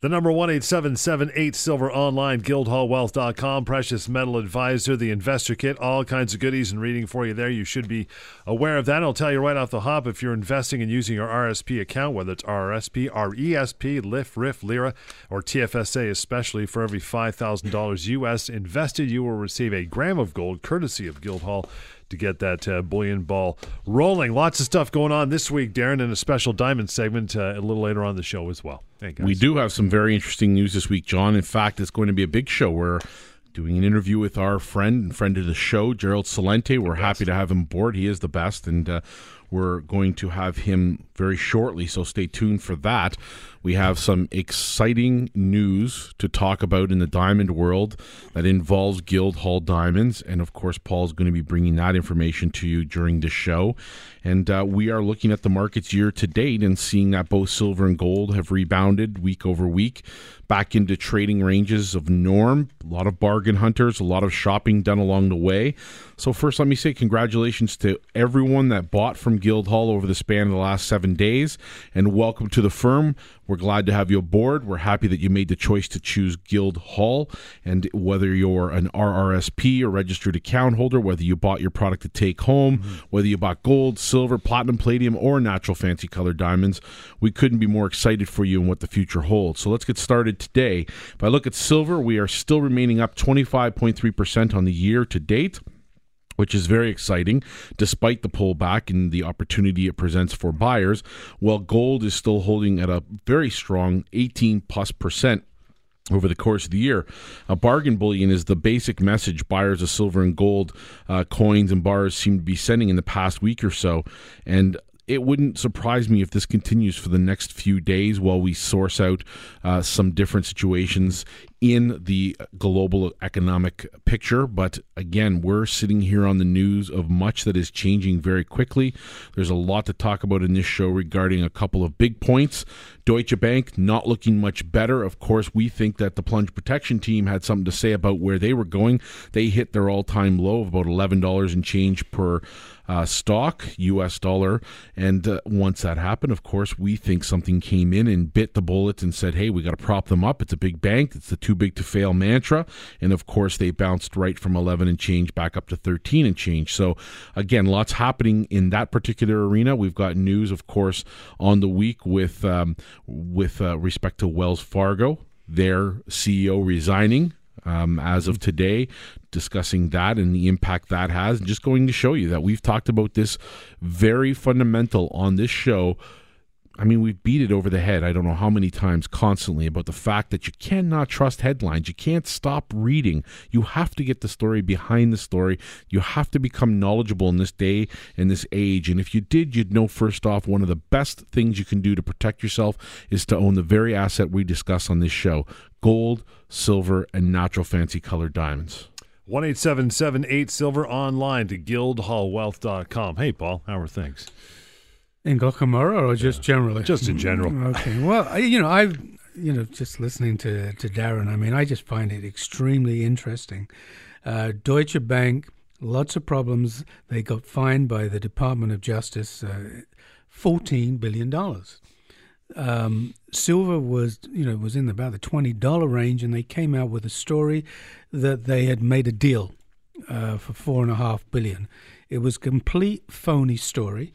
The number 1-877-8 Silver online, GuildhallWealth.com, Precious Metal Advisor, the Investor Kit, all kinds of goodies and reading for you there. You should be aware of that. I'll tell you right off the hop, if you're investing and using your RSP account, whether it's RRSP, RESP, LIF, RIF, LIRA, or TFSA, especially for every $5,000 US invested, you will receive a gram of gold courtesy of Guildhall to get that bullion ball rolling. Lots of stuff going on this week, Darren, and a special diamond segment a little later on the show as well. Thank you. We do have some very interesting news this week, John. In fact, it's going to be a big show. We're doing an interview with our friend of the show, Gerald Celente. We're happy to have him aboard. He is the best, and we're going to have him very shortly, so stay tuned for that. We have some exciting news to talk about in the diamond world that involves Guildhall Diamonds, and of course Paul's going to be bringing that information to you during the show. And we are looking at the markets year to date and seeing that both silver and gold have rebounded week over week back into trading ranges of norm. A lot of bargain hunters, a lot of shopping done along the way. So first, let me say congratulations to everyone that bought from Guildhall over the span of the last 7 days, and welcome to the firm. We're glad to have you aboard. We're happy that you made the choice to choose Guildhall, and whether you're an RRSP or registered account holder, whether you bought your product to take home, whether you bought gold, silver, platinum, palladium, or natural fancy colored diamonds, we couldn't be more excited for you and what the future holds. So let's get started today. If I look at silver, we are still remaining up 25.3% on the year to date, which is very exciting, despite the pullback and the opportunity it presents for buyers, while gold is still holding at a very strong 18+% over the course of the year. A bargain bullion is the basic message buyers of silver and gold coins and bars seem to be sending in the past week or so, and it wouldn't surprise me if this continues for the next few days while we source out some different situations in the global economic picture. But again, we're sitting here on the news of much that is changing very quickly. There's a lot to talk about in this show regarding a couple of big points. Deutsche Bank not looking much better. Of course, we think that the plunge protection team had something to say about where they were going. They hit their all-time low of about $11 and change per stock, US dollar. And once that happened, of course, we think something came in and bit the bullet and said, hey, we got to prop them up. It's a big bank. It's the too big to fail mantra, and of course they bounced right from 11 and change back up to 13 and change. So again, lots happening in that particular arena. We've got news, of course, on the week with respect to Wells Fargo, their CEO resigning as of today, discussing that and the impact that has, and just going to show you that we've talked about this very fundamental on this show. I mean, we've beat it over the head I don't know how many times constantly about the fact that you cannot trust headlines. You can't stop reading. You have to get the story behind the story. You have to become knowledgeable in this day and this age. And if you did, you'd know first off, one of the best things you can do to protect yourself is to own the very asset we discuss on this show: gold, silver, and natural fancy colored diamonds. 1-877-8-SILVER online to GuildhallWealth.com. Hey, Paul, how are things? In Gokamura or just generally? Just in general. Okay. Well, just listening to Darren, I mean, I just find it extremely interesting. Deutsche Bank, lots of problems. They got fined by the Department of Justice $14 billion. Silver was in about the $20 range, and they came out with a story that they had made a deal for $4.5 billion. It was a complete phony story.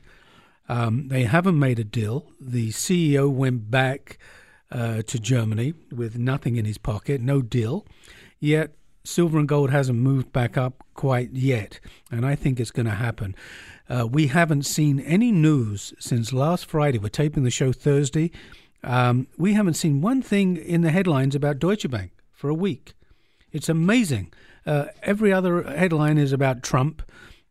They haven't made a deal. The CEO went back to Germany with nothing in his pocket, no deal. Yet silver and gold hasn't moved back up quite yet, and I think it's going to happen. We haven't seen any news since last Friday. We're taping the show Thursday. We haven't seen one thing in the headlines about Deutsche Bank for a week. It's amazing. Every other headline is about Trump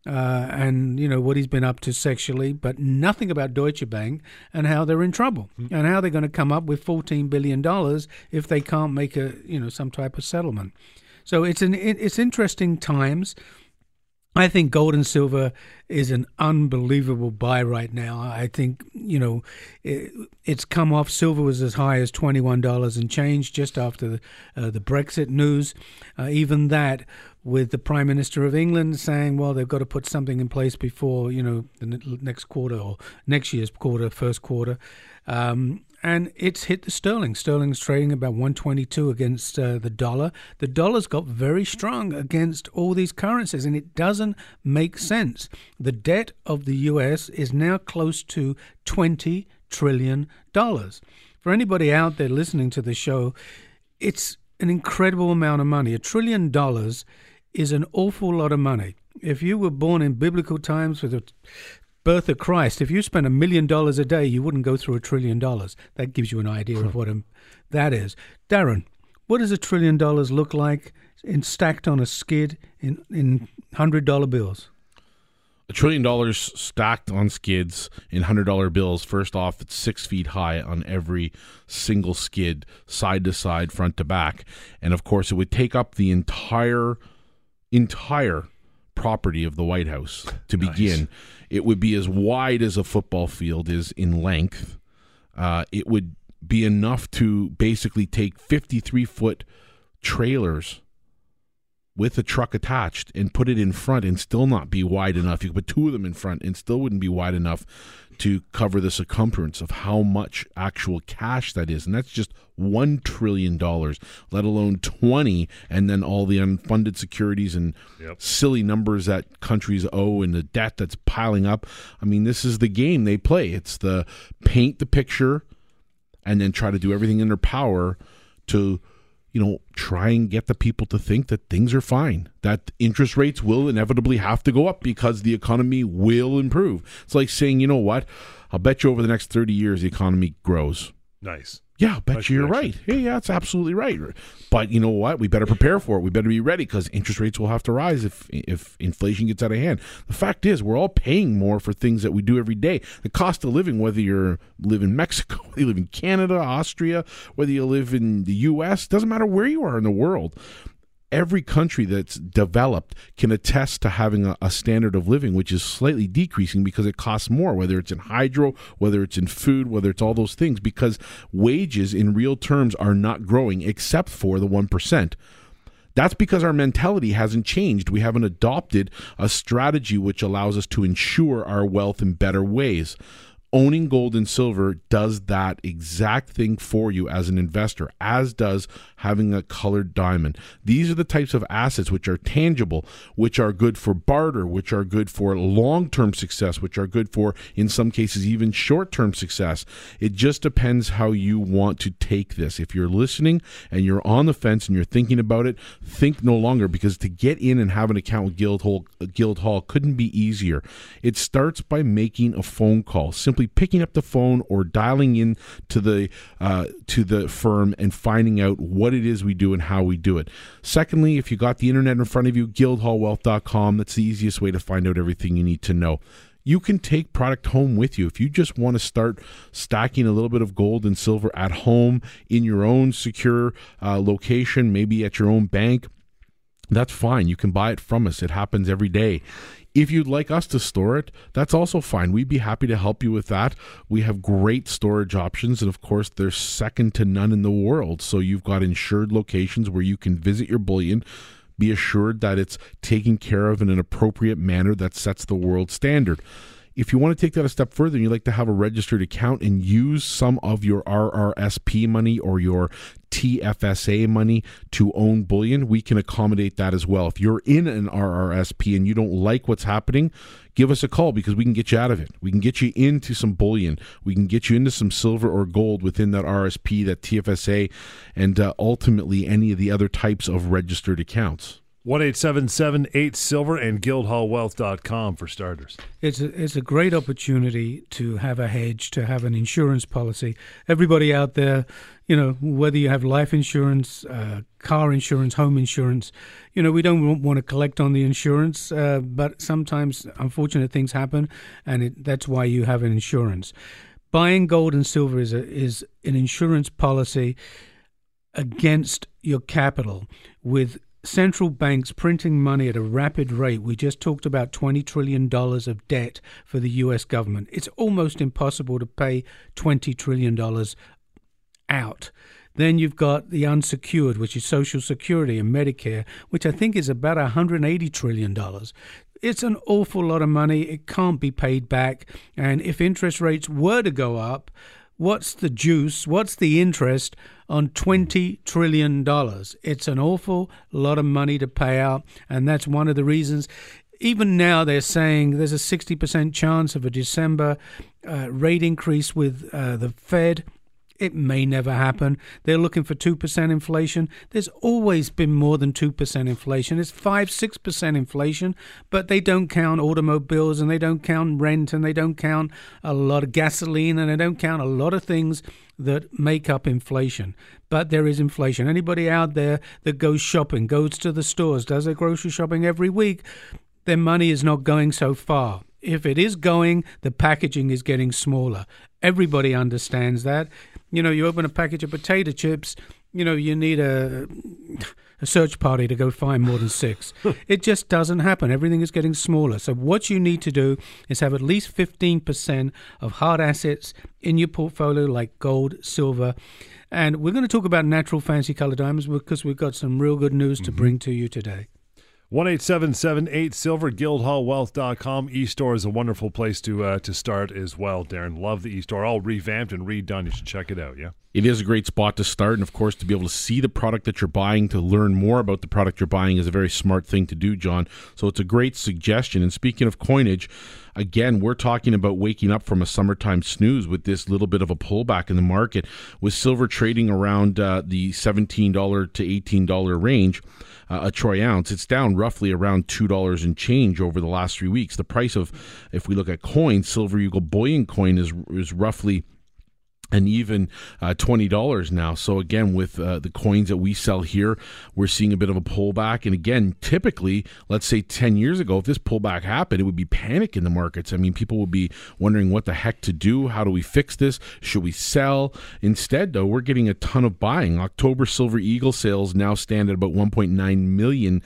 and what he's been up to sexually, but nothing about Deutsche Bank and how they're in trouble and how they're going to come up with $14 billion if they can't make some type of settlement. So it's interesting times. I think gold and silver is an unbelievable buy right now. I think it's come off. Silver was as high as $21 and change just after the Brexit news. Even that, with the Prime Minister of England saying, well, they've got to put something in place before the next quarter or next year's quarter, first quarter. and it's hit the sterling. Sterling's trading about 122 against the dollar. The dollar's got very strong against all these currencies, and it doesn't make sense. The debt of the US is now close to $20 trillion. For anybody out there listening to the show, it's an incredible amount of money. $1 trillion is an awful lot of money. If you were born in biblical times with a birth of Christ, if you spent $1 million a day, you wouldn't go through $1 trillion. That gives you an idea of what that is. Darren, what does $1 trillion look like in stacked on a skid in $100 bills? $1 trillion stacked on skids in $100 bills. First off, it's 6 feet high on every single skid, side to side, front to back. And of course, it would take up the entire property of the White House to begin. Nice. It would be as wide as a football field is in length. It would be enough to basically take 53-foot trailers with a truck attached and put it in front and still not be wide enough. You could put two of them in front and still wouldn't be wide enough to cover the circumference of how much actual cash that is. And that's just $1 trillion, let alone 20, and then all the unfunded securities and silly numbers that countries owe and the debt that's piling up. I mean, this is the game they play. It's the paint the picture and then try to do everything in their power to try and get the people to think that things are fine, that interest rates will inevitably have to go up because the economy will improve. It's like saying, you know what, I'll bet you over the next 30 years the economy grows. Nice. Yeah, I'll bet nice you you're right. Yeah, that's absolutely right. But you know what, we better prepare for it. We better be ready because interest rates will have to rise if inflation gets out of hand. The fact is we're all paying more for things that we do every day. The cost of living, whether you live in Mexico, whether you live in Canada, Austria, whether you live in the U.S., doesn't matter where you are in the world. Every country that's developed can attest to having a standard of living which is slightly decreasing because it costs more, whether it's in hydro, whether it's in food, whether it's all those things, because wages in real terms are not growing except for the 1%. That's because our mentality hasn't changed. We haven't adopted a strategy which allows us to ensure our wealth in better ways. Owning gold and silver does that exact thing for you as an investor, as does having a colored diamond. These are the types of assets which are tangible, which are good for barter, which are good for long-term success, which are good for, in some cases, even short-term success. It just depends how you want to take this. If you're listening and you're on the fence and you're thinking about it, think no longer, because to get in and have an account with Guildhall couldn't be easier. It starts by making a phone call, simply picking up the phone or dialing in to the firm and finding out what it is we do and how we do it. Secondly, if you got the internet in front of you, GuildhallWealth.com, that's the easiest way to find out everything you need to know. You can take product home with you. If you just want to start stacking a little bit of gold and silver at home in your own secure location, maybe at your own bank, that's fine. You can buy it from us. It happens every day. If you'd like us to store it, that's also fine. We'd be happy to help you with that. We have great storage options, and of course, they're second to none in the world. So you've got insured locations where you can visit your bullion, be assured that it's taken care of in an appropriate manner that sets the world standard. If you want to take that a step further and you'd like to have a registered account and use some of your RRSP money or your TFSA money to own bullion, we can accommodate that as well. If you're in an RRSP and you don't like what's happening, give us a call because we can get you out of it. We can get you into some bullion. We can get you into some silver or gold within that RRSP, that TFSA, and ultimately any of the other types of registered accounts. 1-877-8-SILVER and GuildhallWealth.com for starters. It's a great opportunity to have a hedge, to have an insurance policy. Everybody out there, whether you have life insurance, car insurance, home insurance, we don't want to collect on the insurance, but sometimes unfortunate things happen, and that's why you have an insurance. Buying gold and silver is an insurance policy against your capital with central banks printing money at a rapid rate. We just talked about $20 trillion of debt for the U.S. government. It's almost impossible to pay $20 trillion out. Then you've got the unsecured, which is Social Security and Medicare, which I think is about $180 trillion. It's an awful lot of money. It can't be paid back. And if interest rates were to go up, What's the juice? What's the interest on $20 trillion? It's an awful lot of money to pay out, and that's one of the reasons. Even now, they're saying there's a 60% chance of a December rate increase with the Fed. It may never happen. They're looking for 2% inflation. There's always been more than 2% inflation. It's 5%, 6% inflation, but they don't count automobiles and they don't count rent and they don't count a lot of gasoline and they don't count a lot of things that make up inflation. But there is inflation. Anybody out there that goes shopping, goes to the stores, does their grocery shopping every week, their money is not going so far. If it is going, the packaging is getting smaller. Everybody understands that. You know, you open a package of potato chips, you know, you need a search party to go find more than 6. It just doesn't happen. Everything is getting smaller. So what you need to do is have at least 15% of hard assets in your portfolio, like gold, silver. And we're going to talk about natural fancy colored diamonds because we've got some real good news to bring to you today. 1-877-8-SILVER, GuildhallWealth.com. eStore is a wonderful place to start as well, Darren. Love the eStore. All revamped and redone. You should check it out, yeah? It is a great spot to start, and, of course, to be able to see the product that you're buying, to learn more about the product you're buying is a very smart thing to do, John. So it's a great suggestion. And speaking of coinage, again, we're talking about waking up from a summertime snooze with this little bit of a pullback in the market, with silver trading around the $17 to $18 range, a troy ounce. It's down roughly around $2 and change over the last 3 weeks. The price of, if we look at coins, Silver Eagle bullion coin is roughly and even $20 now. So again, with the coins that we sell here, we're seeing a bit of a pullback. And again, typically, let's say 10 years ago, if this pullback happened, it would be panic in the markets. I mean, people would be wondering what the heck to do. How do we fix this? Should we sell? Instead, though, we're getting a ton of buying. October Silver Eagle sales now stand at about 1.9 million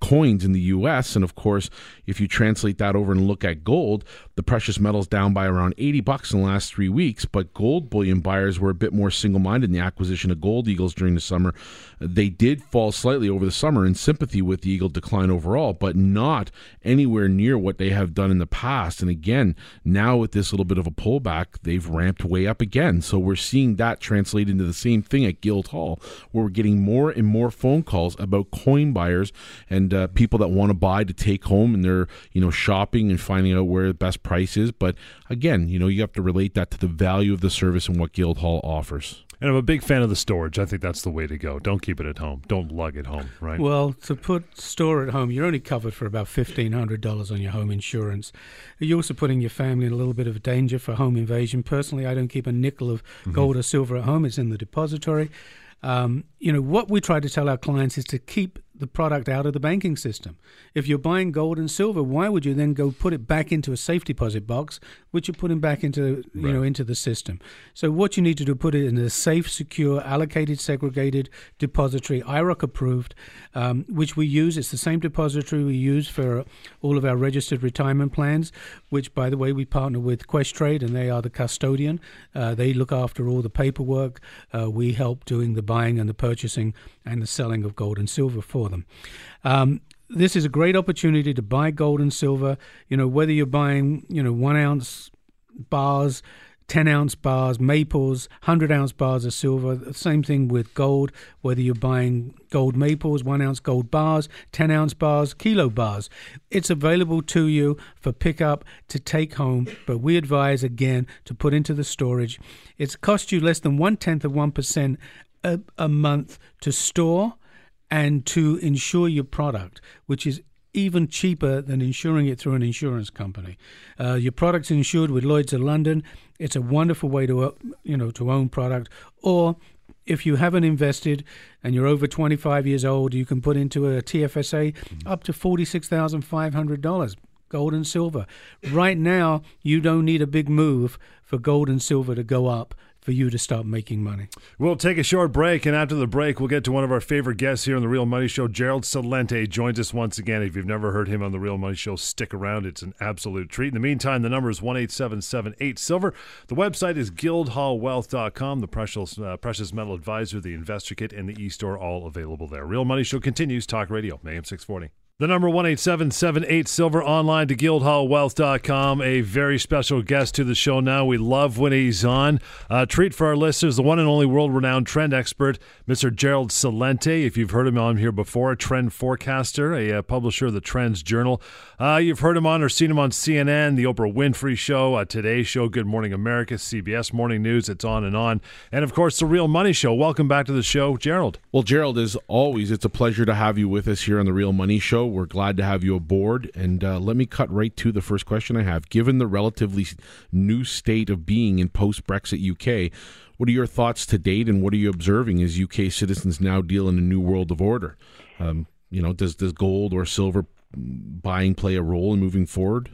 coins in the U.S. And of course, if you translate that over and look at gold, the precious metal's down by around $80 in the last 3 weeks, but gold bullion buyers were a bit more single-minded in the acquisition of gold eagles during the summer. They did fall slightly over the summer in sympathy with the eagle decline overall, but not anywhere near what they have done in the past. And again, now with this little bit of a pullback, they've ramped way up again. So we're seeing that translate into the same thing at Guildhall, where we're getting more and more phone calls about coin buyers and people that want to buy to take home, and they're, you know, shopping and finding out where the best price is. But again, you know, you have to relate that to the value of the service and what Guildhall offers. And I'm a big fan of the storage. I think that's the way to go. Don't keep it at home. Don't lug it home, right? Well, to store at home, you're only covered for about $1,500 on your home insurance. You're also putting your family in a little bit of danger for home invasion. Personally, I don't keep a nickel of gold or silver at home. It's in the depository. You know, what we try to tell our clients is to keep the product out of the banking system. If you're buying gold and silver, why would you then go put it back into a safe deposit box, which you're putting back into, you know, into the system? So what you need to do, put it in a safe, secure, allocated, segregated depository, IROC approved, which we use. It's the same depository we use for all of our registered retirement plans, which, by the way, we partner with Questrade, and they are the custodian. They look after all the paperwork. We help doing the buying and the purchasing and the selling of gold and silver for them. This is a great opportunity to buy gold and silver. You know, whether you're buying, you know, 1 ounce bars, 10 ounce bars, maples, 100 ounce bars of silver, the same thing with gold, whether you're buying gold maples, 1 ounce gold bars, 10 ounce bars, kilo bars. It's available to you for pickup to take home, but we advise again to put into the storage. It's cost you less than 0.1% a month to store and to insure your product, which is even cheaper than insuring it through an insurance company. Your product's insured with Lloyd's of London. It's a wonderful way to, you know, to own product. Or if you haven't invested and you're over 25 years old, you can put into a TFSA up to $46,500. Gold and silver. Right now, you don't need a big move for gold and silver to go up for you to start making money. We'll take a short break, and after the break, we'll get to one of our favorite guests here on The Real Money Show. Gerald Celente joins us once again. If you've never heard him on The Real Money Show, stick around. It's an absolute treat. In the meantime, the number is 1-877-8-SILVER. The website is GuildhallWealth.com, the Precious Metal Advisor, the Investor Kit, and the eStore, all available there. Real Money Show continues. Talk Radio, AM 640. The number 18778 Silver, online to GuildhallWealth.com. A very special guest to the show now. We love when he's on. A treat for our listeners, the one and only world-renowned trend expert, Mr. Gerald Celente. If you've heard him on here before, a trend forecaster, a publisher of the Trends Journal. You've heard him on or seen him on CNN, the Oprah Winfrey Show, Today Show, Good Morning America, CBS Morning News. It's on. And, of course, The Real Money Show. Welcome back to the show, Gerald. Well, Gerald, as always, it's a pleasure to have you with us here on The Real Money Show. We're glad to have you aboard, and let me cut right to the first question I have. Given the relatively new state of being in post-Brexit UK, what are your thoughts to date, and what are you observing as UK citizens now deal in a new world of order? Does gold or silver buying play a role in moving forward?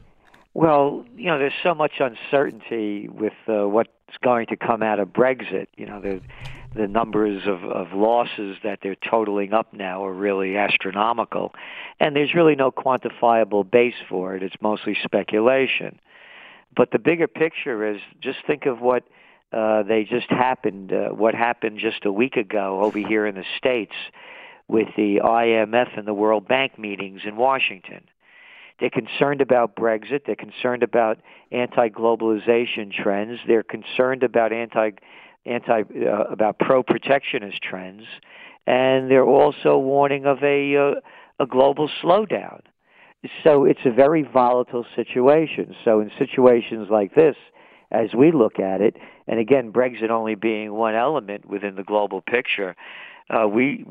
Well, there's so much uncertainty with what's going to come out of Brexit. The numbers of losses that they're totaling up now are really astronomical, and there's really no quantifiable base for it. It's mostly speculation. But the bigger picture is just think of what happened just a week ago over here in the States with the IMF and the World Bank meetings in Washington. They're concerned about Brexit. They're concerned about anti-globalization trends. They're concerned about pro-protectionist trends, and they're also warning of a global slowdown. So it's a very volatile situation. So in situations like this, as we look at it, and again, Brexit only being one element within the global picture, we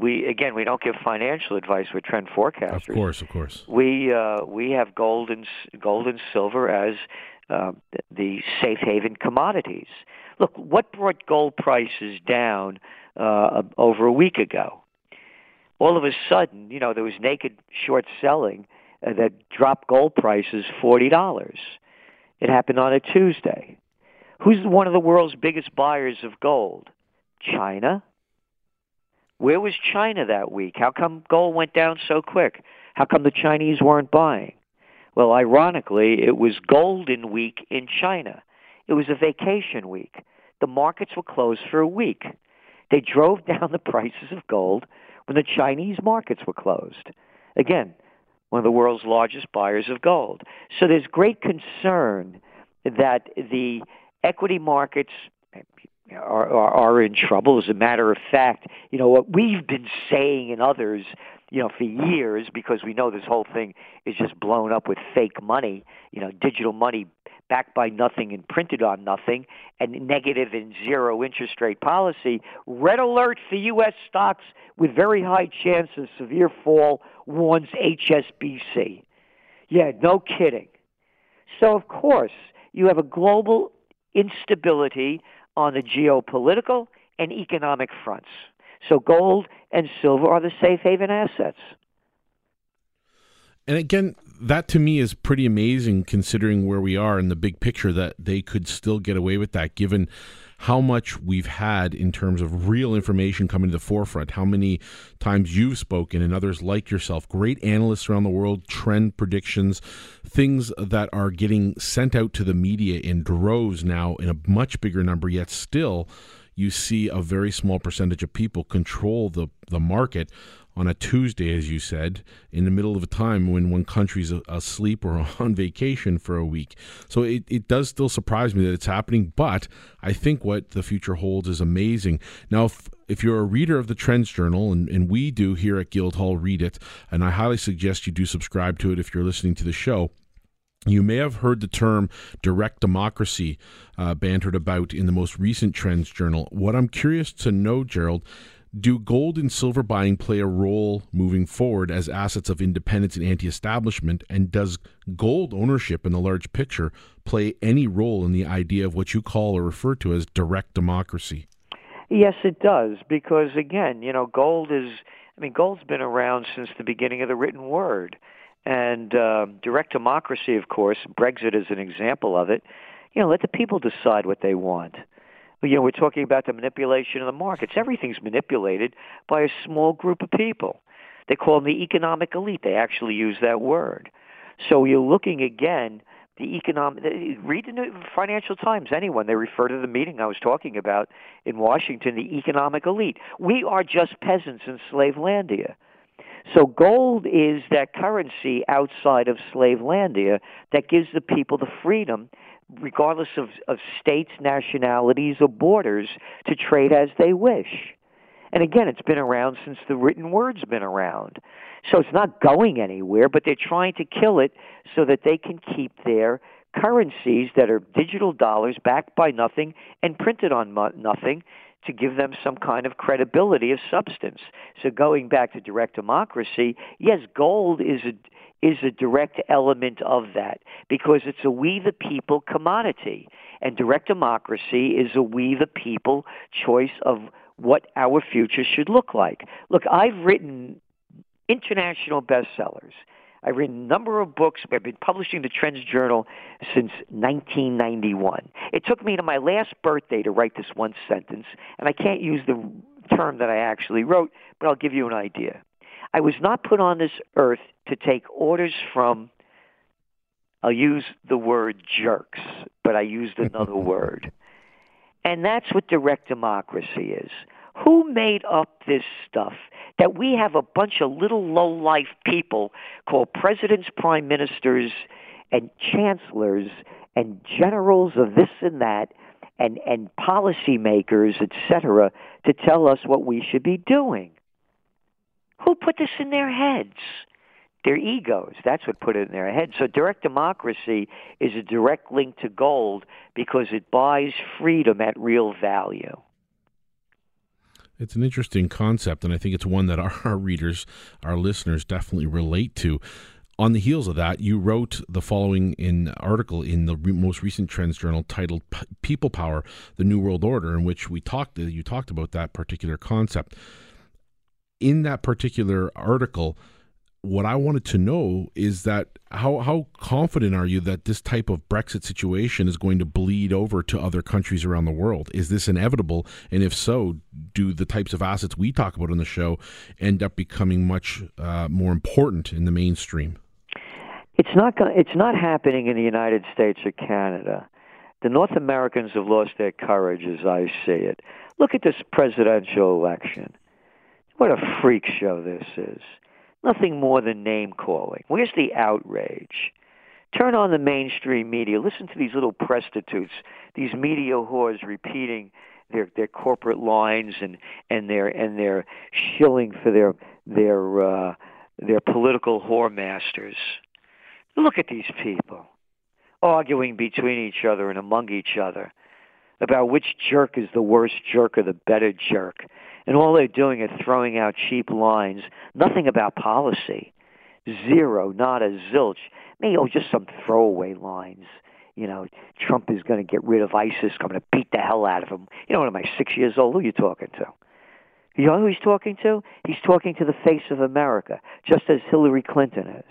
don't give financial advice with trend forecasters. Of course. We have gold and silver as the safe haven commodities. Look, what brought gold prices down over a week ago? All of a sudden, there was naked short selling that dropped gold prices $40. It happened on a Tuesday. Who's one of the world's biggest buyers of gold? China. Where was China that week? How come gold went down so quick? How come the Chinese weren't buying? Well, ironically, it was Golden Week in China. It was a vacation week. The markets were closed for a week. They drove down the prices of gold when the Chinese markets were closed. Again, one of the world's largest buyers of gold. So there's great concern that the equity markets are in trouble. As a matter of fact, what we've been saying and others, for years, because we know this whole thing is just blown up with fake money, digital money backed by nothing and printed on nothing, and negative and zero interest rate policy. Red alert for U.S. stocks with very high chance of severe fall, warns HSBC. Yeah, no kidding. So, of course, you have a global instability on the geopolitical and economic fronts. So gold and silver are the safe haven assets. And again, that to me is pretty amazing considering where we are in the big picture, that they could still get away with that given how much we've had in terms of real information coming to the forefront, how many times you've spoken and others like yourself, great analysts around the world, trend predictions, things that are getting sent out to the media in droves now in a much bigger number, yet still you see a very small percentage of people control the market on a Tuesday, as you said, in the middle of a time when one country's asleep or on vacation for a week. So it does still surprise me that it's happening, but I think what the future holds is amazing. Now, if you're a reader of the Trends Journal, and we do here at Guildhall read it, and I highly suggest you do subscribe to it if you're listening to the show, you may have heard the term direct democracy bantered about in the most recent Trends Journal. What I'm curious to know, Gerald, do gold and silver buying play a role moving forward as assets of independence and anti-establishment? And does gold ownership in the large picture play any role in the idea of what you call or refer to as direct democracy? Yes, it does, because again, gold's been around since the beginning of the written word. And direct democracy, of course, Brexit is an example of it. Let the people decide what they want. We're talking about the manipulation of the markets. Everything's manipulated by a small group of people. They call them the economic elite. They actually use that word. So you're looking again, read the Financial Times, anyone. They refer to the meeting I was talking about in Washington, the economic elite. We are just peasants in Slavelandia. So gold is that currency outside of Slavelandia that gives the people the freedom, regardless of states, nationalities, or borders, to trade as they wish. And again, it's been around since the written word's been around. So it's not going anywhere, but they're trying to kill it so that they can keep their currencies that are digital dollars backed by nothing and printed on nothing to give them some kind of credibility of substance. So going back to direct democracy, yes, gold is a direct element of that because it's a we the people commodity. And direct democracy is a we the people choice of what our future should look like. Look, I've written international bestsellers. I've written a number of books. I've been publishing the Trends Journal since 1991. It took me to my last birthday to write this one sentence, and I can't use the term that I actually wrote, but I'll give you an idea. I was not put on this earth to take orders from, I'll use the word jerks, but I used another word. And that's what direct democracy is. Who made up this stuff that we have a bunch of little low-life people called presidents, prime ministers, and chancellors, and generals of this and that, and policymakers, etc., to tell us what we should be doing? Who put this in their heads? Their egos, that's what put it in their head. So direct democracy is a direct link to gold because it buys freedom at real value. It's an interesting concept, and I think it's one that our readers, our listeners, definitely relate to. On the heels of that, you wrote the following article in the most recent Trends Journal titled People Power, the New World Order, in which you talked about that particular concept. In that particular article, what I wanted to know is that how confident are you that this type of Brexit situation is going to bleed over to other countries around the world? Is this inevitable? And if so, do the types of assets we talk about on the show end up becoming much more important in the mainstream? It's not happening in the United States or Canada. The North Americans have lost their courage, as I see it. Look at this presidential election. What a freak show this is. Nothing more than name-calling. Where's the outrage? Turn on the mainstream media. Listen to these little prostitutes, these media whores repeating their corporate lines and their shilling for their political whore masters. Look at these people arguing between each other and among each other about which jerk is the worst jerk or the better jerk. And all they're doing is throwing out cheap lines, nothing about policy. Zero, not a zilch. Maybe just some throwaway lines. You know, Trump is going to get rid of ISIS. I'm going to beat the hell out of him. You know, what am I, 6 years old? Who are you talking to? You know who he's talking to? He's talking to the face of America, just as Hillary Clinton is.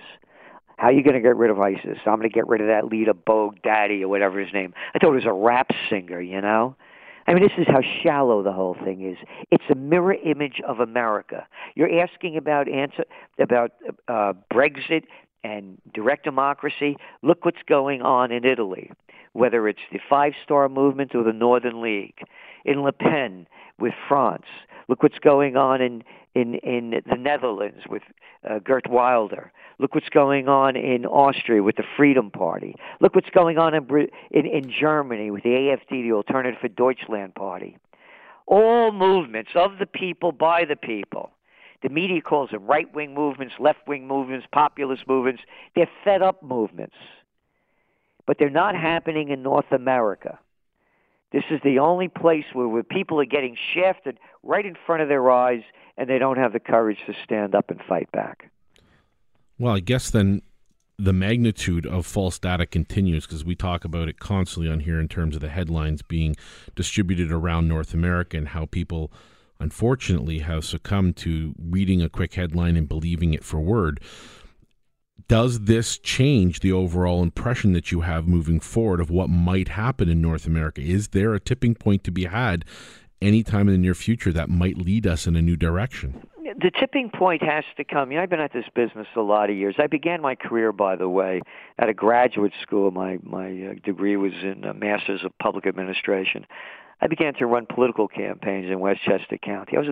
How are you going to get rid of ISIS? I'm going to get rid of that leader, Baghdadi, or whatever his name. I thought it was a rap singer, you know? I mean, this is how shallow the whole thing is. It's a mirror image of America. You're asking about Brexit and direct democracy. Look what's going on in Italy, whether it's the Five-Star Movement or the Northern League, in Le Pen with France. Look what's going on in the Netherlands with Geert Wilder. Look what's going on in Austria with the Freedom Party. Look what's going on in Germany with the AfD, the Alternative for Deutschland Party. All movements of the people by the people. The media calls them right-wing movements, left-wing movements, populist movements. They're fed-up movements. But they're not happening in North America. This is the only place where people are getting shafted right in front of their eyes, and they don't have the courage to stand up and fight back. Well, I guess then the magnitude of false data continues, because we talk about it constantly on here in terms of the headlines being distributed around North America and how people, unfortunately, have succumbed to reading a quick headline and believing it for word. Does this change the overall impression that you have moving forward of what might happen in North America? Is there a tipping point to be had anytime in the near future that might lead us in a new direction? The tipping point has to come. You know, I've been at this business a lot of years. I began my career, by the way, at a graduate school. My degree was in a Master's of Public Administration. I began to run political campaigns in Westchester County. I was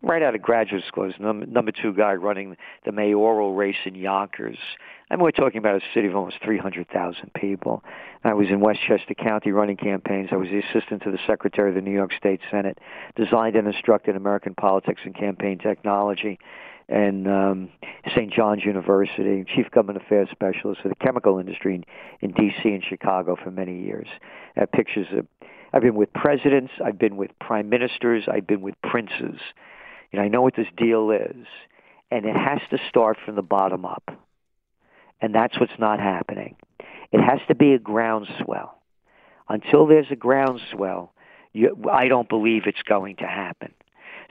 right out of graduate school, I was number two guy running the mayoral race in Yonkers. I mean, we're talking about a city of almost 300,000 people. I was in Westchester County running campaigns. I was the assistant to the Secretary of the New York State Senate, designed and instructed American politics and campaign technology, and St. John's University, Chief Government Affairs Specialist for the chemical industry in D.C. and Chicago for many years. I've been with presidents. I've been with prime ministers. I've been with princes. And I know what this deal is, and it has to start from the bottom up. And that's what's not happening. It has to be a groundswell. Until there's a groundswell, I don't believe it's going to happen.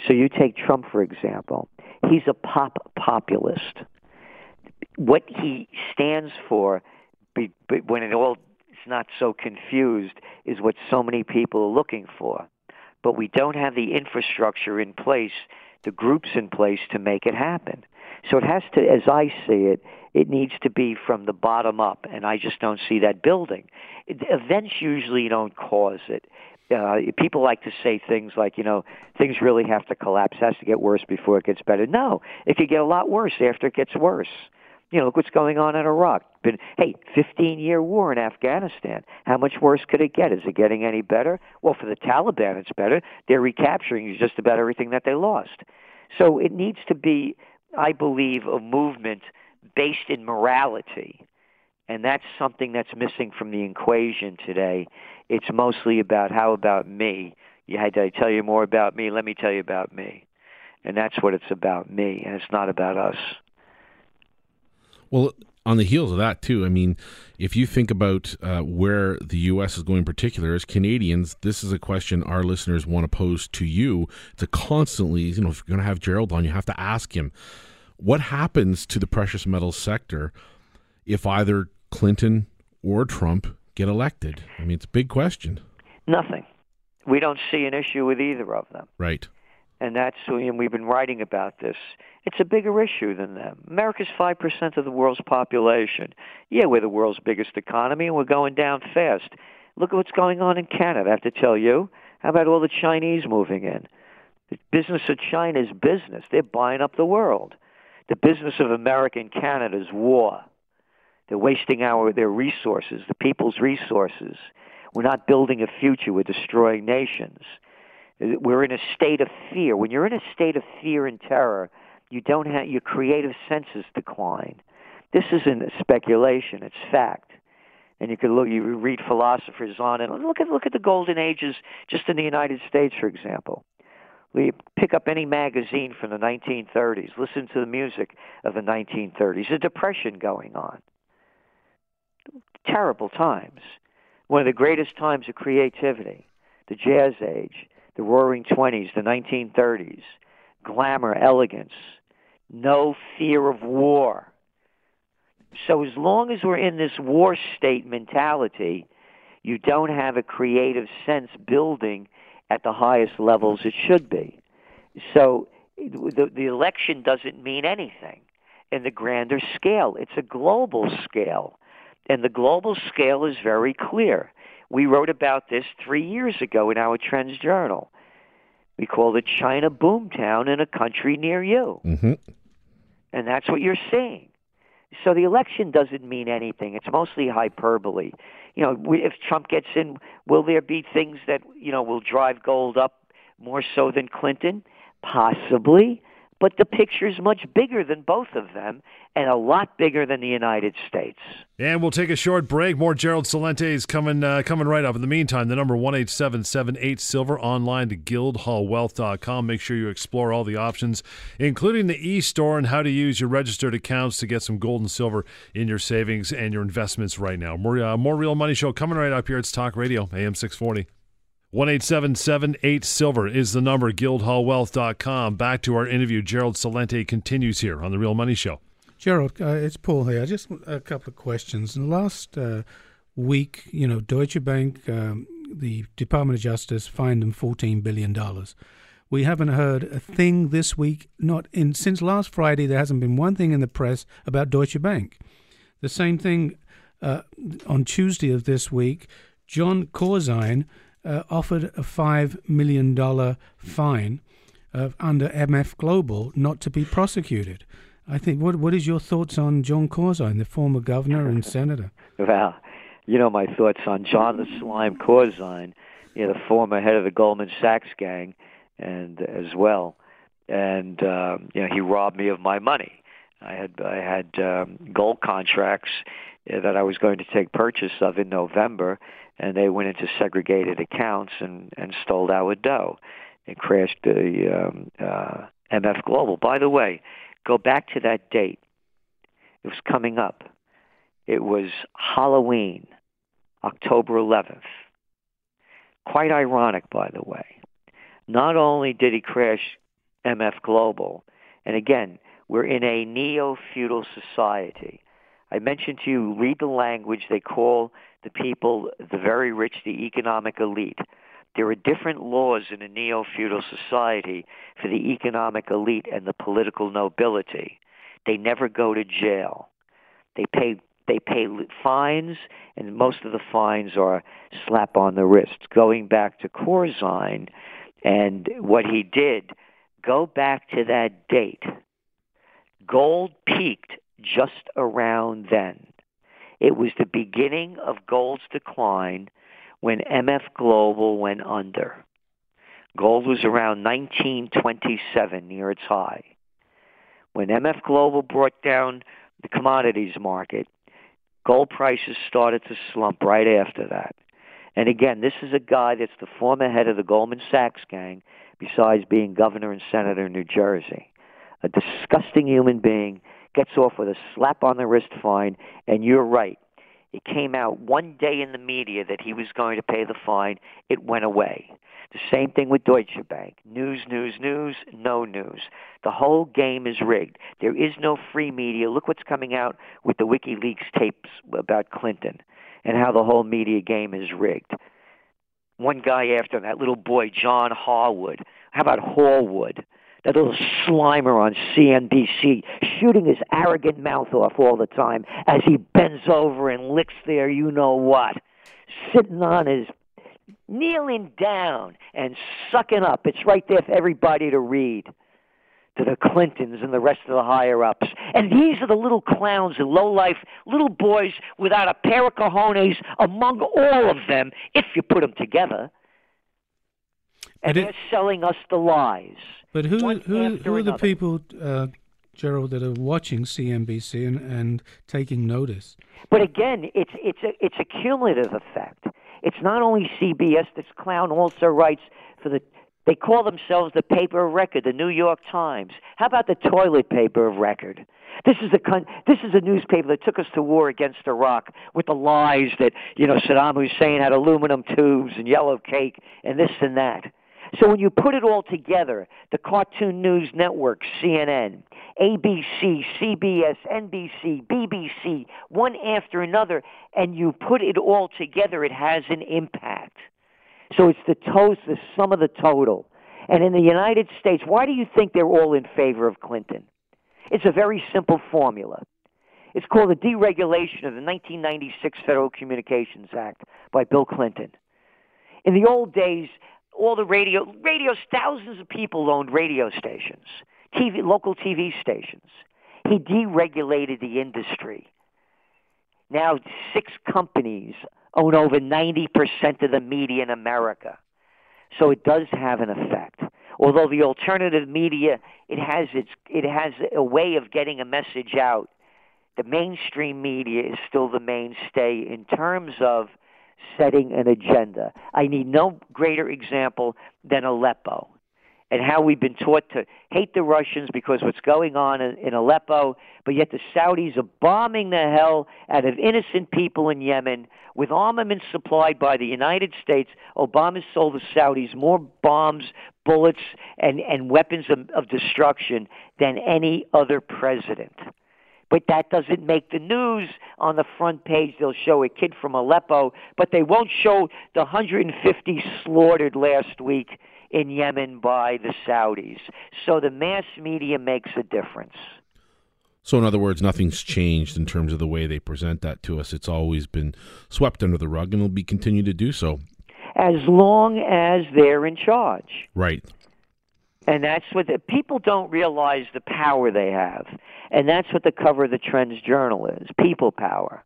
So you take Trump, for example. He's a populist. What he stands for, when it all is not so confused, is what so many people are looking for. But we don't have the infrastructure in place, the groups in place to make it happen. So it has to, as I see it, it needs to be from the bottom up, and I just don't see that building. Events usually don't cause it. People like to say things like, things really have to collapse. It has to get worse before it gets better. No, it could get a lot worse after it gets worse. Look what's going on in Iraq. 15-year war in Afghanistan. How much worse could it get? Is it getting any better? Well, for the Taliban, it's better. They're recapturing just about everything that they lost. So it needs to be, I believe, a movement based in morality. And that's something that's missing from the equation today. It's mostly about, how about me? Did I tell you more about me? Let me tell you about me. And that's what it's about, me, and it's not about us. Well, on the heels of that, too, I mean, if you think about where the U.S. is going in particular, as Canadians, this is a question our listeners want to pose to you. To constantly, if you're going to have Gerald on, you have to ask him, what happens to the precious metals sector if either Clinton or Trump get elected? I mean, it's a big question. Nothing. We don't see an issue with either of them. Right. And we've been writing about this. It's a bigger issue than them. America's 5% of the world's population. Yeah, we're the world's biggest economy, and we're going down fast. Look at what's going on in Canada, I have to tell you. How about all the Chinese moving in? The business of China is business. They're buying up the world. The business of America and Canada is war. They're wasting their resources, the people's resources. We're not building a future. We're destroying nations. We're in a state of fear. When you're in a state of fear and terror, your creative senses decline. This isn't speculation. It's fact. And you read philosophers on it. Look at the golden ages just in the United States, for example. We pick up any magazine from the 1930s. Listen to the music of the 1930s. A depression going on. Terrible times. One of the greatest times of creativity. The Jazz Age, the Roaring 20s, the 1930s. Glamour, elegance, no fear of war. So as long as we're in this war state mentality, you don't have a creative sense building at the highest levels it should be. So the election doesn't mean anything in the grander scale. It's a global scale. And the global scale is very clear. We wrote about this 3 years ago in our Trends Journal. We called it China Boomtown in a country near you. Mm-hmm. And that's what you're seeing. So the election doesn't mean anything. It's mostly hyperbole. If Trump gets in, will there be things that, will drive gold up more so than Clinton? Possibly. But the picture is much bigger than both of them, and a lot bigger than the United States. And we'll take a short break. More Gerald Celente is coming right up. In the meantime, the number 1-877-8-SILVER, online to GuildhallWealth.com. Make sure you explore all the options, including the e-store and how to use your registered accounts to get some gold and silver in your savings and your investments right now. More Real Money Show coming right up here. It's Talk Radio, AM 640. 1-877-8-SILVER is the number, GuildhallWealth.com. Back to our interview. Gerald Celente continues here on The Real Money Show. Gerald, it's Paul here. Just a couple of questions. In the last week, Deutsche Bank, the Department of Justice, fined them $14 billion. We haven't heard a thing this week. Since last Friday, there hasn't been one thing in the press about Deutsche Bank. The same thing on Tuesday of this week. John Corzine offered a $5 million fine under MF Global not to be prosecuted. I think, what is your thoughts on John Corzine, the former governor and senator? Well, you know my thoughts on John the Slime Corzine, you know, the former head of the Goldman Sachs gang, and as well, and you know, he robbed me of my money. I had gold contracts that I was going to take purchase of in November, and they went into segregated accounts and stole our dough. It crashed the MF Global. By the way, go back to that date. It was coming up. It was Halloween, October 11th. Quite ironic, by the way. Not only did he crash MF Global, and again, we're in a neo-feudal society. I mentioned to you, read the language. They call the people, the very rich, the economic elite. There are different laws in a neo-feudal society for the economic elite and the political nobility. They never go to jail. They pay fines, and most of the fines are slap on the wrist. Going back to Corzine and what he did, go back to that date. Gold peaked just around then. It was the beginning of gold's decline when MF Global went under. Gold was around 1927, near its high. When MF Global brought down the commodities market, gold prices started to slump right after that. And again, this is a guy that's the former head of the Goldman Sachs gang, besides being governor and senator in New Jersey. A disgusting human being, gets off with a slap on the wrist fine, and you're right. It came out one day in the media that he was going to pay the fine. It went away. The same thing with Deutsche Bank. News, news, news, no news. The whole game is rigged. There is no free media. Look what's coming out with the WikiLeaks tapes about Clinton and how the whole media game is rigged. One guy after that little boy, John Harwood. How about Horwood? That little slimer on CNBC, shooting his arrogant mouth off all the time as he bends over and licks their you-know-what, sitting on his, kneeling down and sucking up. It's right there for everybody to read, to the Clintons and the rest of the higher-ups. And these are the little clowns and low-life little boys without a pair of cojones among all of them, if you put them together. And they're selling us the lies. But who are the people, Gerald, that are watching CNBC and taking notice? But again, it's a cumulative effect. It's not only CBS. This clown also writes for the. They call themselves the paper of record, the New York Times. How about the toilet paper of record? This is a newspaper that took us to war against Iraq with the lies that Saddam Hussein had aluminum tubes and yellow cake and this and that. So when you put it all together, the Cartoon News Network, CNN, ABC, CBS, NBC, BBC, one after another, and you put it all together, it has an impact. So it's the sum of the total. And in the United States, why do you think they're all in favor of Clinton? It's a very simple formula. It's called the deregulation of the 1996 Federal Communications Act by Bill Clinton. In the old days, all the radios, thousands of people owned radio stations, local TV stations. He deregulated the industry. Now 6 companies own over 90% of the media in America. So it does have an effect. Although the alternative media, it has a way of getting a message out. The mainstream media is still the mainstay in terms of setting an agenda. I need no greater example than Aleppo and how we've been taught to hate the Russians because what's going on in Aleppo, but yet the Saudis are bombing the hell out of innocent people in Yemen with armaments supplied by the United States. Obama sold the Saudis more bombs, bullets, and weapons of destruction than any other president. But that doesn't make the news. On the front page, they'll show a kid from Aleppo, but they won't show the 150 slaughtered last week in Yemen by the Saudis. So the mass media makes a difference. So in other words, nothing's changed in terms of the way they present that to us. It's always been swept under the rug and will be continued to do so. as long as they're in charge. Right. And that's what the, people don't realize the power they have. And that's what the cover of the Trends Journal is, people power.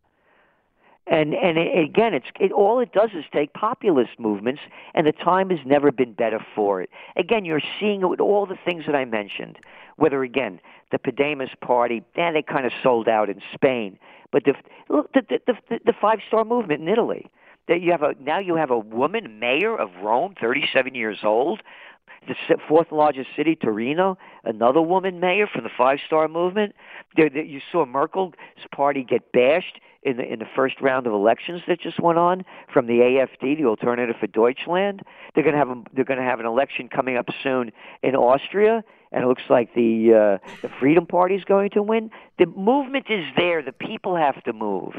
And it, again, it all it does is take populist movements, and the time has never been better for it. Again, you're seeing it with all the things that I mentioned, whether, again, the Podemos party, they kind of sold out in Spain. But the five-star movement in Italy, that you have now you have a woman mayor of Rome, 37 years old, the fourth largest city, Torino, another woman mayor from the five-star movement. You saw Merkel's party get bashed in the first round of elections that just went on from the AfD, the Alternative for Deutschland. They're going to have an election coming up soon in Austria, and it looks like the Freedom Party is going to win. The movement is there. The people have to move.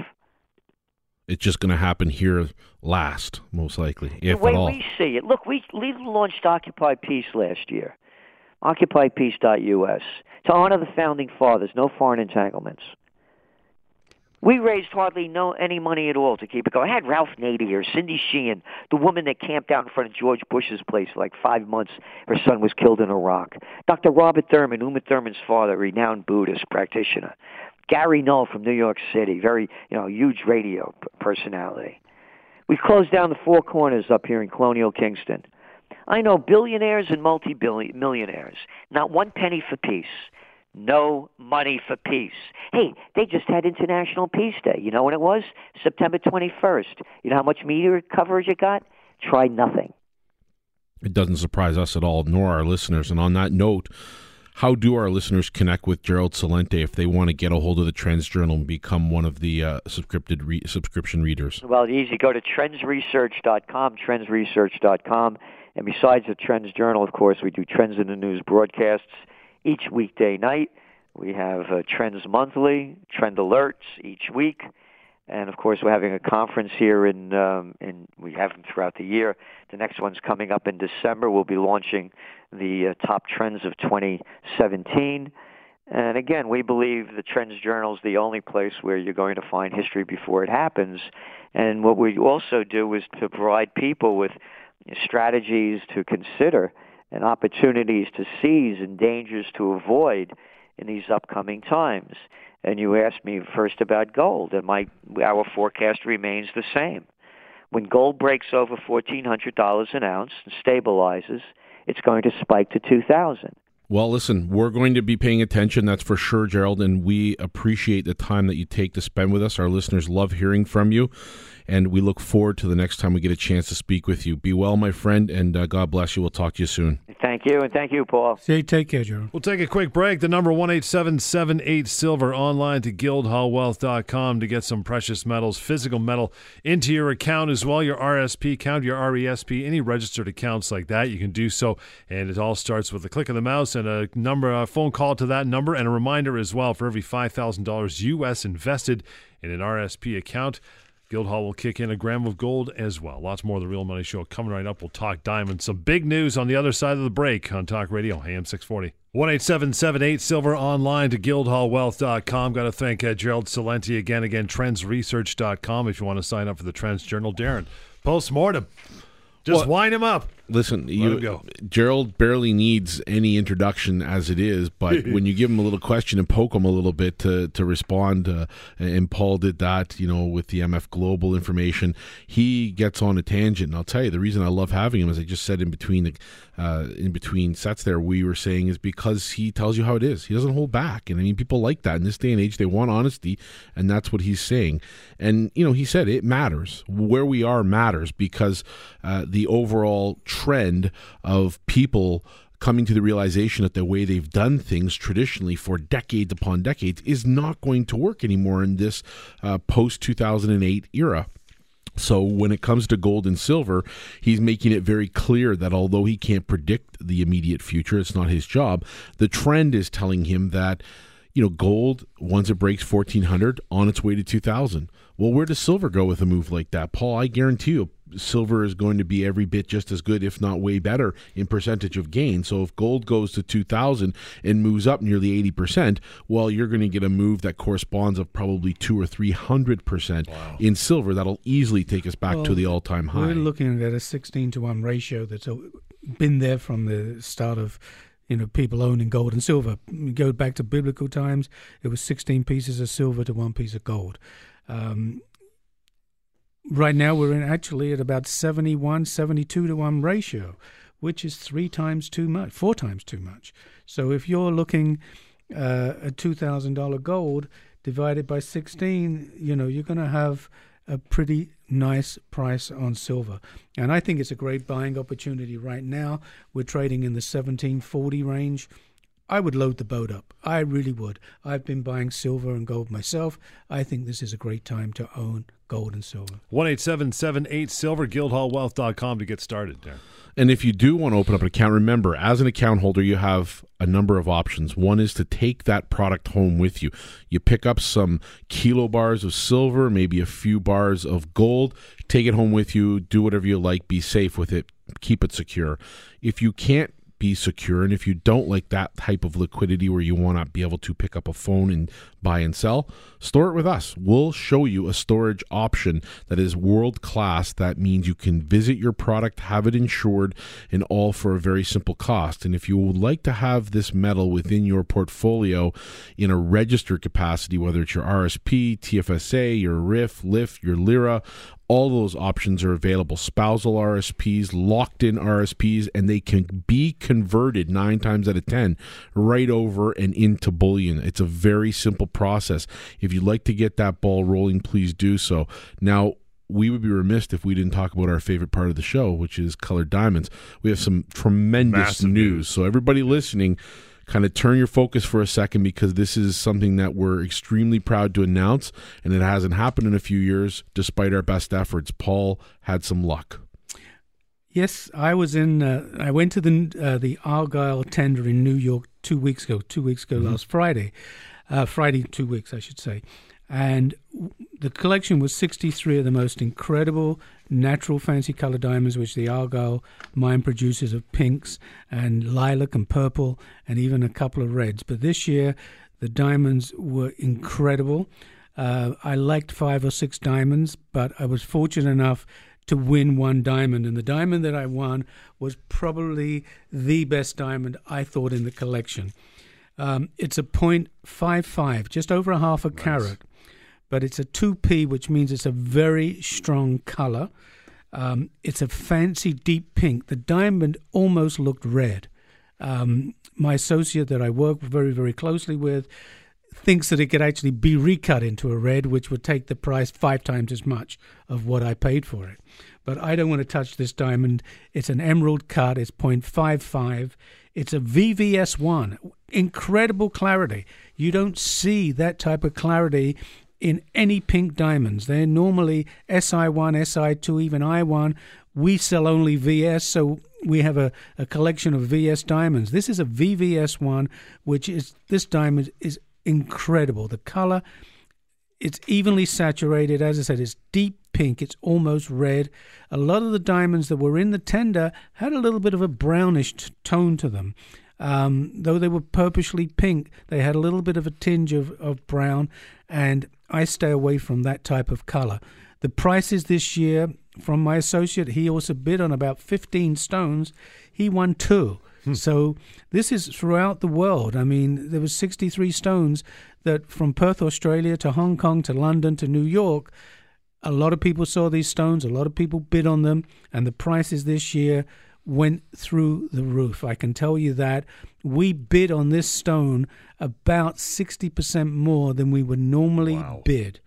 It's just going to happen here last, most likely, if at all. The way we see it. Look, we launched Occupy Peace last year, OccupyPeace.us, to honor the founding fathers, no foreign entanglements. We raised hardly any money at all to keep it going. I had Ralph Nader here, Cindy Sheehan, the woman that camped out in front of George Bush's place for like 5 months. Her son was killed in Iraq. Dr. Robert Thurman, Uma Thurman's father, renowned Buddhist practitioner. Gary Null from New York City, very, huge radio personality. We closed down the Four Corners up here in Colonial Kingston. I know billionaires and multi-millionaires, not one penny for peace. No money for peace. Hey, they just had International Peace Day. You know when it was? September 21st. You know how much media coverage it got? Try nothing. It doesn't surprise us at all, nor our listeners. And on that note, how do our listeners connect with Gerald Celente if they want to get a hold of the Trends Journal and become one of the subscription readers? Well, it's easy. Go to TrendsResearch.com, TrendsResearch.com. And besides the Trends Journal, of course, we do Trends in the News broadcasts each weekday night. We have Trends Monthly, Trend Alerts each week. And, of course, we're having a conference here in we have them throughout the year. The next one's coming up in December. We'll be launching the top trends of 2017. And, again, we believe the Trends Journal is the only place where you're going to find history before it happens. And what we also do is to provide people with strategies to consider and opportunities to seize and dangers to avoid in these upcoming times. And you asked me first about gold, and our forecast remains the same. When gold breaks over $1,400 an ounce and stabilizes, it's going to spike to $2,000. Well, listen, we're going to be paying attention, that's for sure, Gerald, and we appreciate the time that you take to spend with us. Our listeners love hearing from you, and we look forward to the next time we get a chance to speak with you. Be well, my friend, and God bless you. We'll talk to you soon. Thank you, and thank you, Paul. Take care, Gerald. We'll take a quick break. The number 1-877-8-SILVER, online to GuildhallWealth.com to get some precious metals, physical metal, into your account as well, your RSP account, your RESP, any registered accounts like that. You can do so, and it all starts with a click of the mouse and a number, a phone call to that number, and a reminder as well, for every $5,000 U.S. invested in an RSP account, Guildhall will kick in $1 of gold as well. Lots more of The Real Money Show coming right up. We'll talk diamonds. Some big news on the other side of the break on Talk Radio, AM 640. 1-877-8-SILVER, online to GuildhallWealth.com. Got to thank Gerald Celente again, TrendsResearch.com if you want to sign up for the Trends Journal. Darren, postmortem. Just wind him up. Listen, Gerald barely needs any introduction as it is, but when you give him a little question and poke him a little bit to respond, and Paul did that, with the MF Global information, he gets on a tangent. And I'll tell you, the reason I love having him, as I just said in between sets there, we were saying, is because he tells you how it is. He doesn't hold back. And I mean, people like that in this day and age. They want honesty, and that's what he's saying. And, he said it matters. Where we are matters because the overall trend of people coming to the realization that the way they've done things traditionally for decades upon decades is not going to work anymore in this post-2008 era. So when it comes to gold and silver, he's making it very clear that although he can't predict the immediate future, it's not his job, the trend is telling him that gold, once it breaks 1,400, on its way to 2,000. Well, where does silver go with a move like that? Paul, I guarantee you, silver is going to be every bit just as good, if not way better, in percentage of gain. So if gold goes to 2,000 and moves up nearly 80%, well, you're going to get a move that corresponds of probably 200 or 300%. Wow. In silver. That'll easily take us back to the all-time high. We're looking at a 16-to-1 ratio that's been there from the start of, you know, people owning gold and silver. Go back to biblical times, it was 16 pieces of silver to 1 piece of gold. Right now, we're actually at about 71, 72-to-1 ratio, which is 4 times too much. So if you're looking at $2,000 gold divided by 16, you know, you're going to have a pretty nice price on silver. And I think it's a great buying opportunity right now. We're trading in the 1740 range. I would load the boat up. I really would. I've been buying silver and gold myself. I think this is a great time to own gold and silver. 1-877-8-SILVER, GuildhallWealth.com to get started there. And if you do want to open up an account, remember, as an account holder, you have a number of options. One is to take that product home with you. You pick up some kilo bars of silver, maybe a few bars of gold, take it home with you, do whatever you like, be safe with it, keep it secure. If you can't be secure, and if you don't like that type of liquidity where you want to be able to pick up a phone and buy and sell, store it with us. We'll show you a storage option that is world class. That means you can visit your product, have it insured, and all for a very simple cost. And if you would like to have this metal within your portfolio in a registered capacity, whether it's your RRSP, TFSA, your RIF, LIF, your LIRA, all those options are available. Spousal RSPs, locked-in RSPs, and they can be converted 9 times out of 10 right over and into bullion. It's a very simple process. If you'd like to get that ball rolling, please do so. Now, we would be remiss if we didn't talk about our favorite part of the show, which is colored diamonds. We have some tremendous news. So everybody listening, kind of turn your focus for a second, because this is something that we're extremely proud to announce, and it hasn't happened in a few years despite our best efforts. Paul had some luck. Yes, I was in. I went to the Argyle tender in New York 2 weeks ago. Last Friday, Friday 2 weeks, I should say. And the collection was 63 of the most incredible natural fancy color diamonds, which the Argyle mine produces, of pinks and lilac and purple and even a couple of reds. But this year, the diamonds were incredible. I liked 5 or 6 diamonds, but I was fortunate enough to win one diamond. And the diamond that I won was probably the best diamond, I thought, in the collection. It's a 0.55, just over a half a carat. But it's a 2P, which means it's a very strong color. It's a fancy deep pink. The diamond almost looked red. My associate that I work very, very closely with thinks that it could actually be recut into a red, which would take the price 5 times as much of what I paid for it. But I don't want to touch this diamond. It's an emerald cut. It's 0.55. It's a VVS1. Incredible clarity. You don't see that type of clarity in any pink diamonds. They're normally SI1, SI2, even I1. We sell only VS, so we have a collection of VS diamonds. This is a VVS1, which is, this diamond is incredible. The color, it's evenly saturated. As I said, it's deep pink. It's almost red. A lot of the diamonds that were in the tender had a little bit of a brownish tone to them. Though they were purposely pink, they had a little bit of a tinge of brown, and I stay away from that type of color. The prices this year, from my associate, he also bid on about 15 stones. He won 2. So this is throughout the world. I mean, there were 63 stones that from Perth, Australia, to Hong Kong, to London, to New York. A lot of people saw these stones. A lot of people bid on them, and the prices this year went through the roof. I can tell you that we bid on this stone about 60% more than we would normally bid.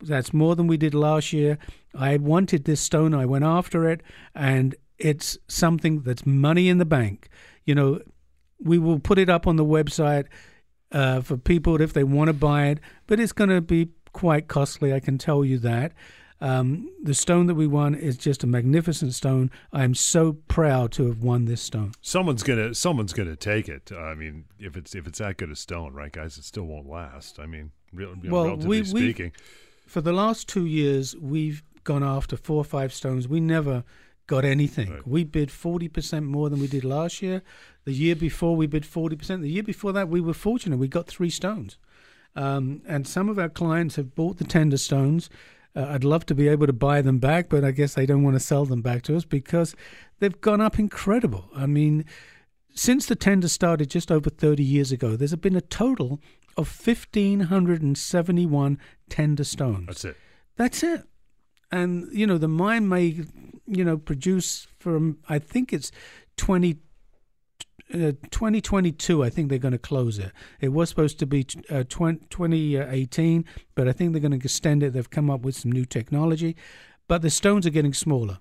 That's more than we did last year. I wanted this stone. I went after it, and it's something that's money in the bank. You know, we will put it up on the website for people if they want to buy it, but it's going to be quite costly, I can tell you that. The stone that we won is just a magnificent stone. I'm so proud to have won this stone. Someone's gonna take it. I mean, if it's that good a stone, right, guys? It still won't last. I mean, relatively speaking. For the last 2 years, we've gone after 4 or 5 stones, we never got anything. Right. We bid 40% more than we did last year. The year before, we bid 40%. The year before that, we were fortunate. We got 3 stones. And some of our clients have bought the tender stones. I'd love to be able to buy them back, but I guess they don't want to sell them back to us because they've gone up incredible. I mean, since the tender started just over 30 years ago, there's been a total of 1,571 tender stones. That's it. That's it. And, you know, the mine may, you know, produce from, I think it's 2022, I think they're going to close it. It was supposed to be 2018, but I think they're going to extend it. They've come up with some new technology. But the stones are getting smaller,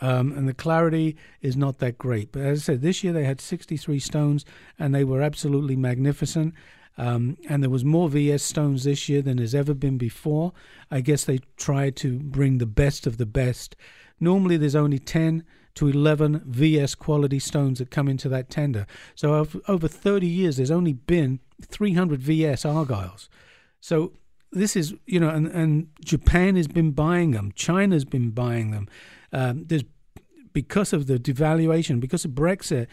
and the clarity is not that great. But as I said, this year they had 63 stones, and they were absolutely magnificent. And there was more VS stones this year than has ever been before. I guess they tried to bring the best of the best. Normally there's only 10 to 11 VS quality stones that come into that tender. So over 30 years, there's only been 300 VS Argyles. So this is, you know, and Japan has been buying them. China's been buying them. Because of the devaluation, because of Brexit,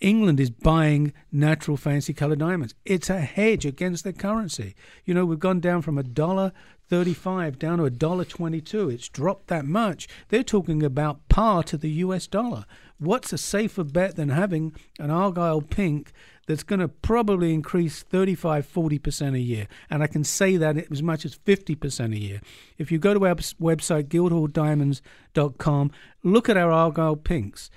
England is buying natural fancy colour diamonds. It's a hedge against their currency. You know, we've gone down from $1.35 down to $1.22. It's dropped that much. They're talking about par to the US dollar. What's a safer bet than having an Argyle pink that's going to probably increase 35-40% a year? And I can say that as much as 50% a year. If you go to our website, GuildhallDiamonds.com, look at our Argyle pinks.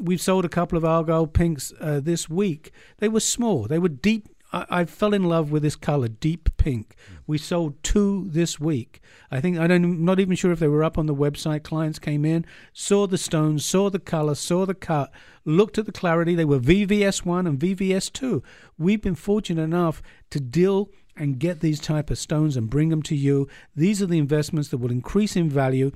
We've sold a couple of Argyle pinks this week. They were small. They were deep. I fell in love with this color, deep pink. We sold 2 this week. I'm not even sure if they were up on the website. Clients came in, saw the stones, saw the color, saw the cut, looked at the clarity. They were VVS1 and VVS2. We've been fortunate enough to deal and get these type of stones and bring them to you. These are the investments that will increase in value.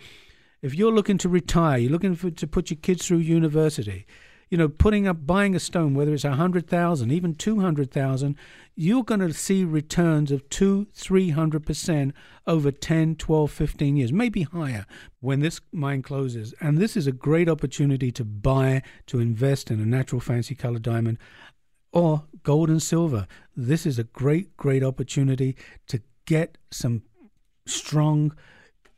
If you're looking to retire, you're looking to put your kids through university, you know, buying a stone, whether it's 100,000, even 200,000, you're going to see returns of 200-300% over 10, 12, 15 years, maybe higher when this mine closes. And this is a great opportunity to buy, to invest in a natural fancy colored diamond or gold and silver. This is a great, great opportunity to get some strong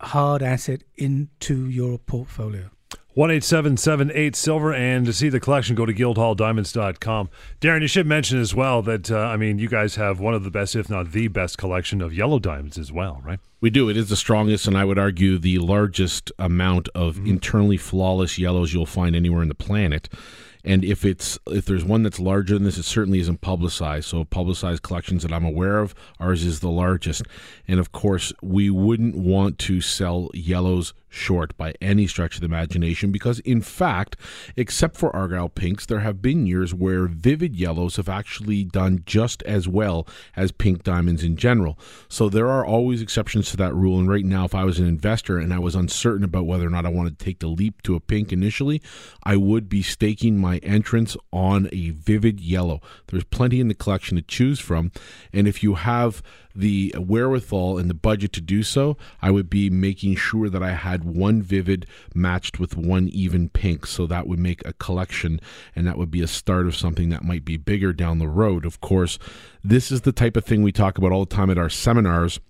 hard asset into your portfolio. 1-877-8-SILVER, and to see the collection, go to GuildhallDiamonds.com. Darren, you should mention as well that, you guys have one of the best, if not the best, collection of yellow diamonds as well, right? We do. It is the strongest, and I would argue the largest amount of internally flawless yellows you'll find anywhere on the planet. And if there's one that's larger than this, it certainly isn't publicized. So publicized collections that I'm aware of, ours is the largest. And, of course, we wouldn't want to sell yellows short by any stretch of the imagination because, in fact, except for Argyle pinks, there have been years where vivid yellows have actually done just as well as pink diamonds in general. So there are always exceptions to that rule. And right now, if I was an investor and I was uncertain about whether or not I wanted to take the leap to a pink initially, I would be staking my entrance on a vivid yellow. There's plenty in the collection to choose from, and if you have the wherewithal and the budget to do so, I would be making sure that I had one vivid matched with one even pink, so that would make a collection, and that would be a start of something that might be bigger down the road. Of course, this is the type of thing we talk about all the time at our seminars.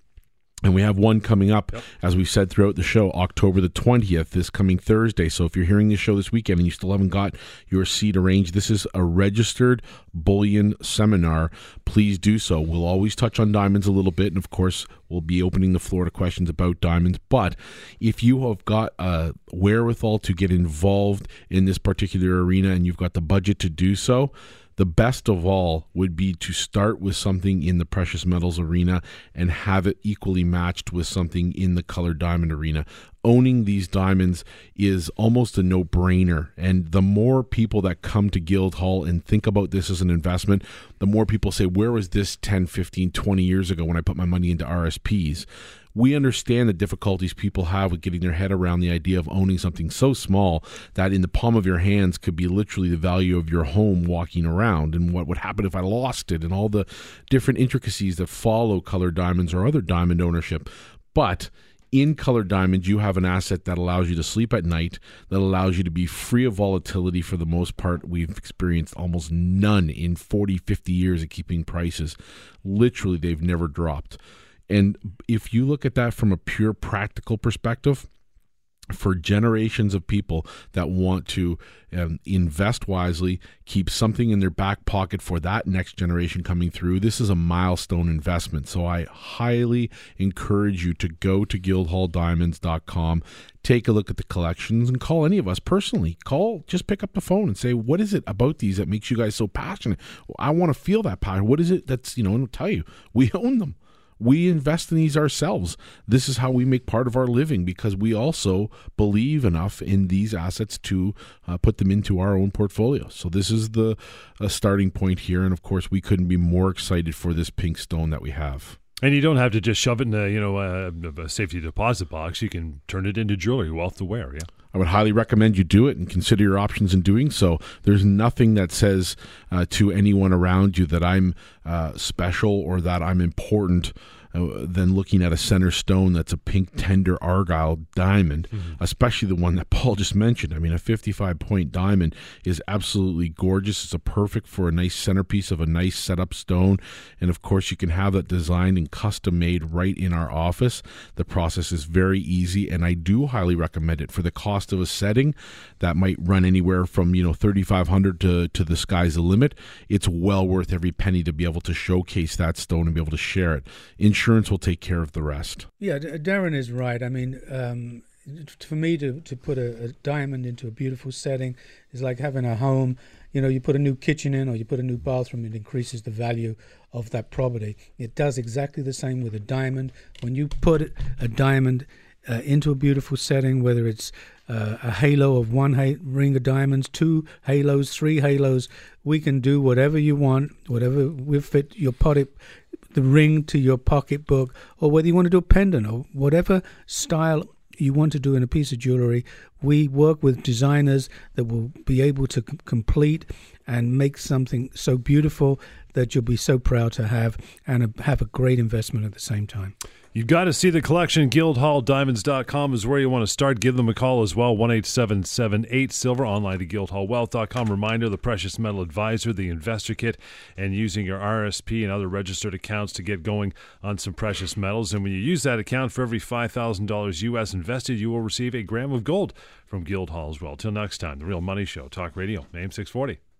And we have one coming up, as we've said throughout the show, October the 20th, this coming Thursday. So if you're hearing this show this weekend and you still haven't got your seat arranged, this is a registered bullion seminar. Please do so. We'll always touch on diamonds a little bit. And, of course, we'll be opening the floor to questions about diamonds. But if you have got a wherewithal to get involved in this particular arena and you've got the budget to do so, the best of all would be to start with something in the precious metals arena and have it equally matched with something in the colored diamond arena. Owning these diamonds is almost a no-brainer, and the more people that come to Guildhall and think about this as an investment, the more people say, where was this 10, 15, 20 years ago when I put my money into RSPs? We understand the difficulties people have with getting their head around the idea of owning something so small that in the palm of your hands could be literally the value of your home walking around, and what would happen if I lost it, and all the different intricacies that follow colored diamonds or other diamond ownership. But In colored diamonds, you have an asset that allows you to sleep at night, that allows you to be free of volatility. For the most part, we've experienced almost none in 40, 50 years of keeping prices. Literally, they've never dropped. And if you look at that from a pure practical perspective, for generations of people that want to invest wisely, keep something in their back pocket for that next generation coming through, this is a milestone investment. So I highly encourage you to go to GuildhallDiamonds.com, take a look at the collections, and call any of us personally. Call, just pick up the phone and say, what is it about these that makes you guys so passionate? I want to feel that passion. What is it that's, and I'll tell you, we own them. We invest in these ourselves. This is how we make part of our living, because we also believe enough in these assets to put them into our own portfolio. So this is the starting point here. And of course, we couldn't be more excited for this pink stone that we have. And you don't have to just shove it in a safety deposit box. You can turn it into jewelry, wealth to wear, yeah. I would highly recommend you do it and consider your options in doing so. There's nothing that says to anyone around you that I'm special or that I'm important than looking at a center stone that's a pink, tender Argyle diamond, especially the one that Paul just mentioned. I mean, a 55-point diamond is absolutely gorgeous. It's a perfect for a nice centerpiece of a nice setup stone. And, of course, you can have that designed and custom-made right in our office. The process is very easy, and I do highly recommend it. For the cost of a setting that might run anywhere from, $3,500 to the sky's the limit, it's well worth every penny to be able to showcase that stone and be able to share it. Insurance will take care of the rest. Yeah, Darren is right. I mean, for me to put a diamond into a beautiful setting is like having a home. You put a new kitchen in or you put a new bathroom, it increases the value of that property. It does exactly the same with a diamond. When you put a diamond into a beautiful setting, whether it's a halo of one ring of diamonds, two halos, three halos, we can do whatever you want, whatever will fit your pocket. The ring to your pocketbook, or whether you want to do a pendant or whatever style you want to do in a piece of jewelry, we work with designers that will be able to complete and make something so beautiful that you'll be so proud to have and have a great investment at the same time. You've got to see the collection. GuildhallDiamonds.com is where you want to start. Give them a call as well, 1-877-8-SILVER, online to GuildhallWealth.com. Reminder, the Precious Metal Advisor, the Investor Kit, and using your RRSP and other registered accounts to get going on some precious metals. And when you use that account, for every $5,000 U.S. invested, you will receive a gram of gold from Guildhall as well. Till next time, The Real Money Show, Talk Radio, AM 640.